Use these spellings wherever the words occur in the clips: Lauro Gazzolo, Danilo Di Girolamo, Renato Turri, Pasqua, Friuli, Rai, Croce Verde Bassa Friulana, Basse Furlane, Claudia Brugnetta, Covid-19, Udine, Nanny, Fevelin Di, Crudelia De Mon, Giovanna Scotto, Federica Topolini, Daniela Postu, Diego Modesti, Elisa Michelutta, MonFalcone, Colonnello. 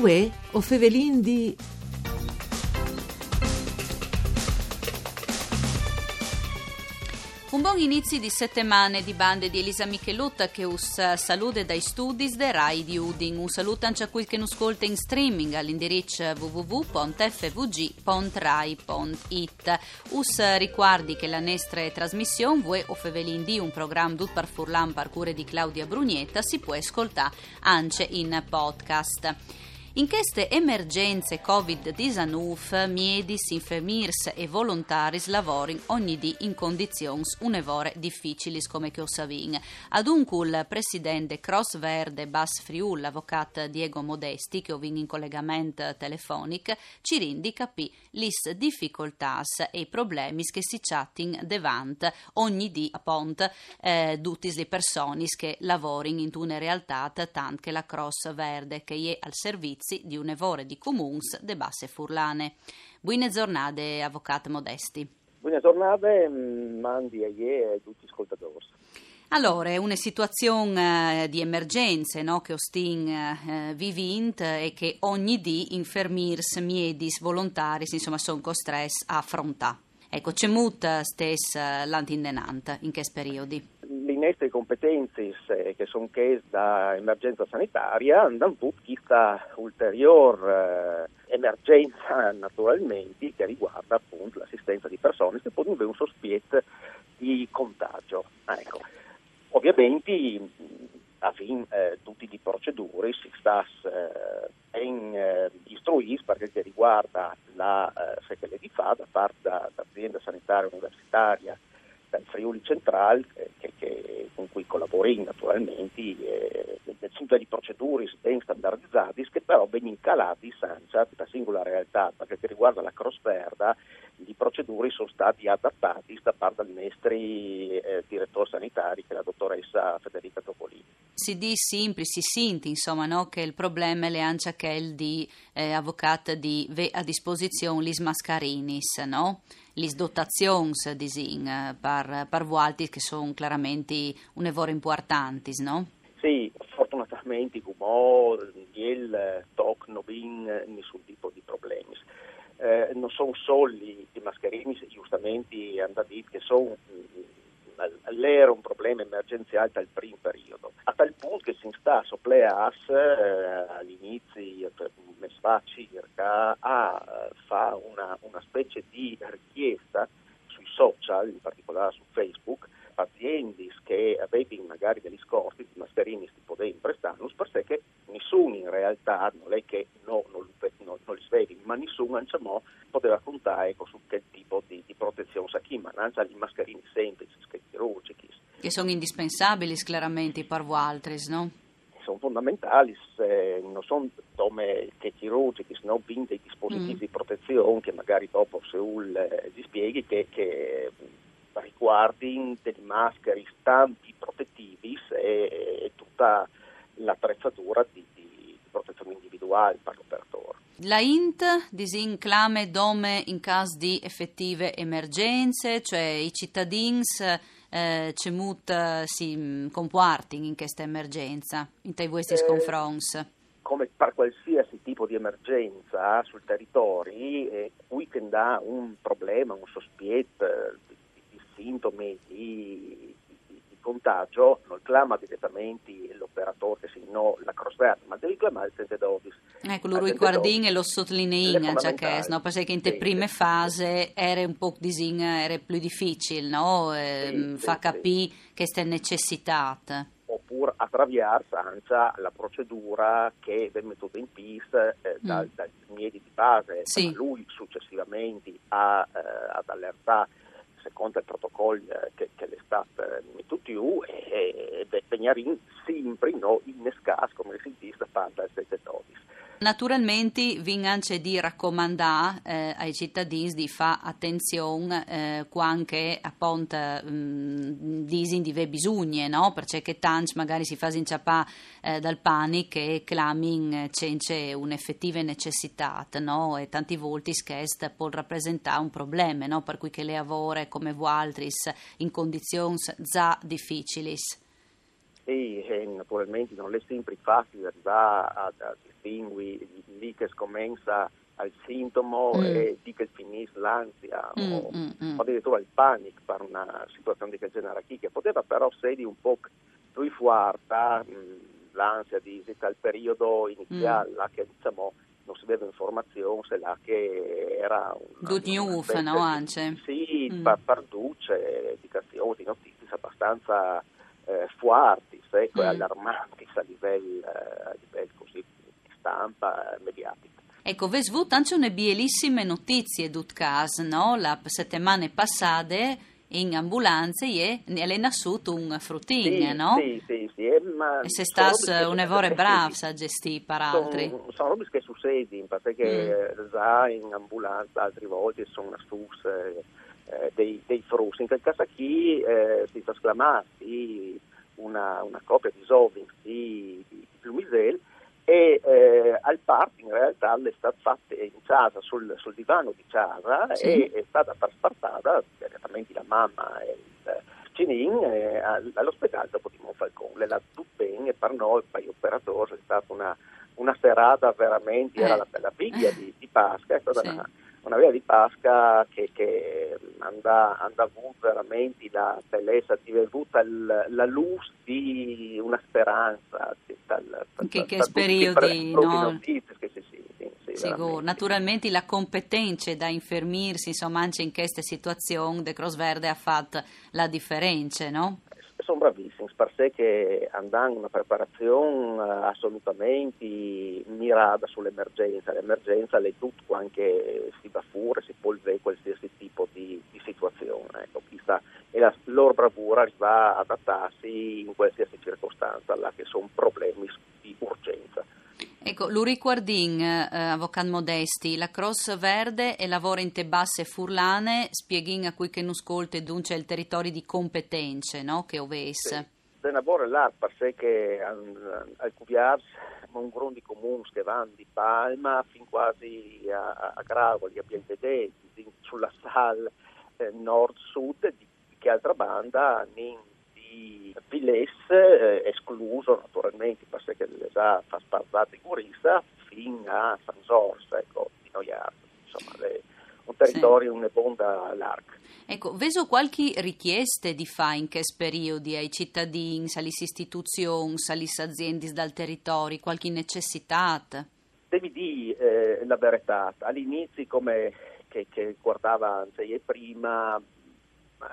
VUÊ O FEVELIN DI. Un buon inizio di settimane di bande di Elisa Michelutta che us salude dai studi de Rai di Udine. Un saluto anche a quel che nos ascolta in streaming all'indirizzo www.fvg.rai.it. Us ricordi che la nostra trasmissione VUE o Fevelin Di, un programma tutto per Furlan per cure di Claudia Brugnetta, si può ascoltare anche in podcast. In queste emergenze Covid-19, miedis, infermiers e volontaris lavorano ogni dì in condizioni un'evore difficili, come che osavin. Adunque il presidente Croce Verde Bassa Friulana, l'avvocato Diego Modesti, che ovin in collegamento telefonico, ci rindi capì le difficoltà e i problemi che si chatting davanti ogni dì appunto tutte le persone che lavorano in una realtà tant che la Croce Verde, che è al servizio di un evore di comuns de Basse Furlane. Buone giornate, avvocato Modesti. Buone giornate, mandi a ie e tutti gli ascoltatori. Allora, è una situazione di emergenza, no, che Ostin vivint e che ogni dì infermiers, miedis, volontaris, insomma, sono costretti a affrontare. Ecco, c'è molta stessa l'antindenanta in che periodi? Le nostre competenze che sono chiese da emergenza sanitaria hanno avuto questa ulteriore emergenza naturalmente che riguarda appunto l'assistenza di persone che possono avere un sospetto di contagio. Ecco. Ovviamente a fin tutti di procedure si sta istruire perché che riguarda la sequela di fa da parte dell'azienda sanitaria universitaria del Friuli Centrale, con cui collabori naturalmente, tutta di procedure ben standardizzate, che però ben incalati senza la singola realtà, perché che riguarda la Croce Verde, le procedure sono stati adattati da parte dei nostri direttori sanitari, che è la dottoressa Federica Topolini. Si dice si sente, insomma, no, che il problema è l'ancia che il di avvocata di a disposizione gli mascarinis, no? Le dotazioni per volti che sono chiaramente un evore importante, no? Sì, fortunatamente come il TOC non ha nessun tipo di problemi. Non sono solo i mascarini, giustamente hanno detto che sono era un problema emergenziale dal primo periodo, a tal punto che si sta soppleas all'inizio mese fa circa a fa una specie di richiesta sui social, in particolare su Facebook, pazienti che avevano magari degli scorti di mascherine si potevano prestarnos, perché nessuno in realtà non è che non li svegli, ma nessuno diciamo, poteva contare su che tipo di protezione sa chi, ma lancia gli mascherine semplici che sono indispensabili chiaramente per altri, no? Sono fondamentali, non sono come che chirurgici, no? Dei dispositivi di protezione che magari dopo Seul dispieghi che riguardi delle maschere, stampi protettivi e tutta l'attrezzatura di protezione individuale per l'operatore. La INT disinclame dome in caso di effettive emergenze, cioè i cittadini si comportano in questa emergenza, in questi confronti. Come per qualsiasi tipo di emergenza sul territorio, qui che dà un problema, un sospetto di sintomi di contagio, non clama direttamente l'operatore, se no la Croce Verde, ma devi clamare il tentedodis. Ecco, loro riguardino e lo sottolineano, no? Perché in te prime fase era un po' era più difficile, no? Fa capire che sta necessitata. Oppure attraverso la procedura che è venuta in pista dal miedi di base, sì. Lui successivamente ad allertare secondo il protocollo che le sta mettiuto e Pegnarin sempre no innescas come si dice da parte del 712. Naturalmente vinganze di raccomandare ai cittadini di fa attenzione anche a ponte disin di ve bisogne, no? Perché che tanti magari si fa inciappare dal panico e clamin c'è un'effettiva necessità, no? E tanti volti schest può rappresentare un problema, no? Per cui che le avore come Waltris in condizioni già difficili. Sì, naturalmente non è sempre facile arrivare a distinguere lì che scomincia il sintomo e lì che finisce l'ansia o addirittura il panico per una situazione di quel genere qui, che poteva però essere un po' più forte l'ansia di dal periodo iniziale, là che diciamo non si deve informazione, se là che era un good news, no? Anche sì, parduce indicazioni, notizie abbastanza fuarti, secco, e allarmanti a livello così di stampa mediatica. Ecco, vi svuto anche una bielissime notizie d'Utcas, no? La settimana passate in ambulanza e è nascuto un fruttino, sì, no? Sì, ma e se stas un'evore bravo a gestire per altri. Sono robe che succede, perché già in ambulanza altre volte sono nascuti dei frusti. In quel caso qui si sta sclamando una coppia di giovani di Plumisel e al party in realtà è stata fatta in casa sul divano di casa, sì. E è stata trasportata direttamente la mamma e il cinin all'ospedale dopo di MonFalcone. La Dupen per noi, per gli operatori, è stata una serata veramente, era la biglia di Pasqua, è stata sì. Una via di Pasqua che andava veramente la bellezza, è venuta la luce di una speranza che periodi, no? Sicuro. Naturalmente la competenza da infermirsi, insomma, anche in queste situazioni de Croce Verde ha fatto la differenza, no? Sono bravissimi, per sé che andano una preparazione assolutamente mirata sull'emergenza. L'emergenza è tutto, anche si va fuori, si può vedere qualsiasi tipo di situazione. Ecco, questa è la loro bravura, arriva ad adattarsi in qualsiasi circostanza, là che sono problemi di urgenza. Ecco, Luri Quardin, avvocato Modesti, la Croce Verde e lavora in te Basse Furlane, spieghin a cui che non ascolta e dunque il territorio di competenze, no? Che oves. Sì. De lavoro là, per sé che al Cuviars, un gruppo di comuni che vanno di Palma fin quasi a Gravoli, a Pienvedè, sulla Sal nord-sud, di che altra banda, Viles, escluso naturalmente perché le già fa spazzate in Gurissa fino a San Giorgio, ecco, di Noiardo, insomma un territorio, sì. Una bonda larga. Ecco, vedo qualche richieste di fa in che periodi ai cittadini, salis istituzioni, salis aziende dal territorio, qualche necessità? Devi dire la verità, all'inizio come che guardava anzi prima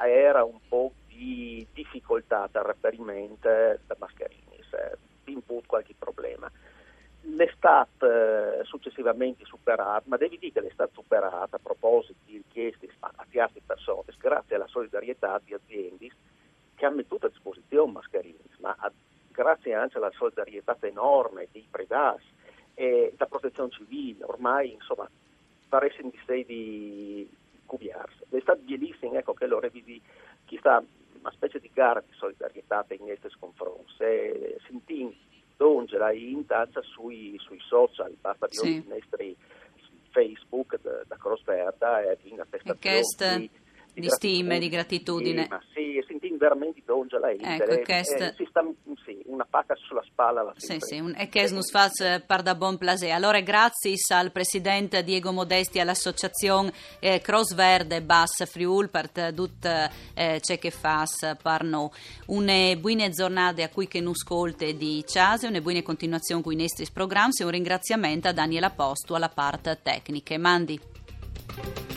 era un po' di difficoltà da reperimento da mascherine, input qualche problema. L'estate successivamente superata, ma devi dire che l'estate superata a proposito di richieste a piazze persone, grazie alla solidarietà di aziende che hanno messo a disposizione mascherine, ma grazie anche alla solidarietà enorme di privati e da protezione civile, ormai insomma pare di sé di cubiarsi. L'estate bellissima, ecco che lo revidi chi sta una specie di gara di solidarietà in questi confronti. Se sentì d'Ongela in tazza sui social, basta di sì. Nostri Facebook da Croce Verde e una testazione di stime, di gratitudine. Ma sì, sentì veramente d'Ongela in si sta una pacca sulla spalla. E che non sfaz par da buon plasè. Allora grazie al presidente Diego Modesti all'associazione Croce Verde Bassa Friul per tutto ciò che fa per noi. Una buona giornata a cui che non ascolte di Ciase, una buona continuazione con i nostri programmi e un ringraziamento a Daniela Postu alla parte tecniche. Mandi.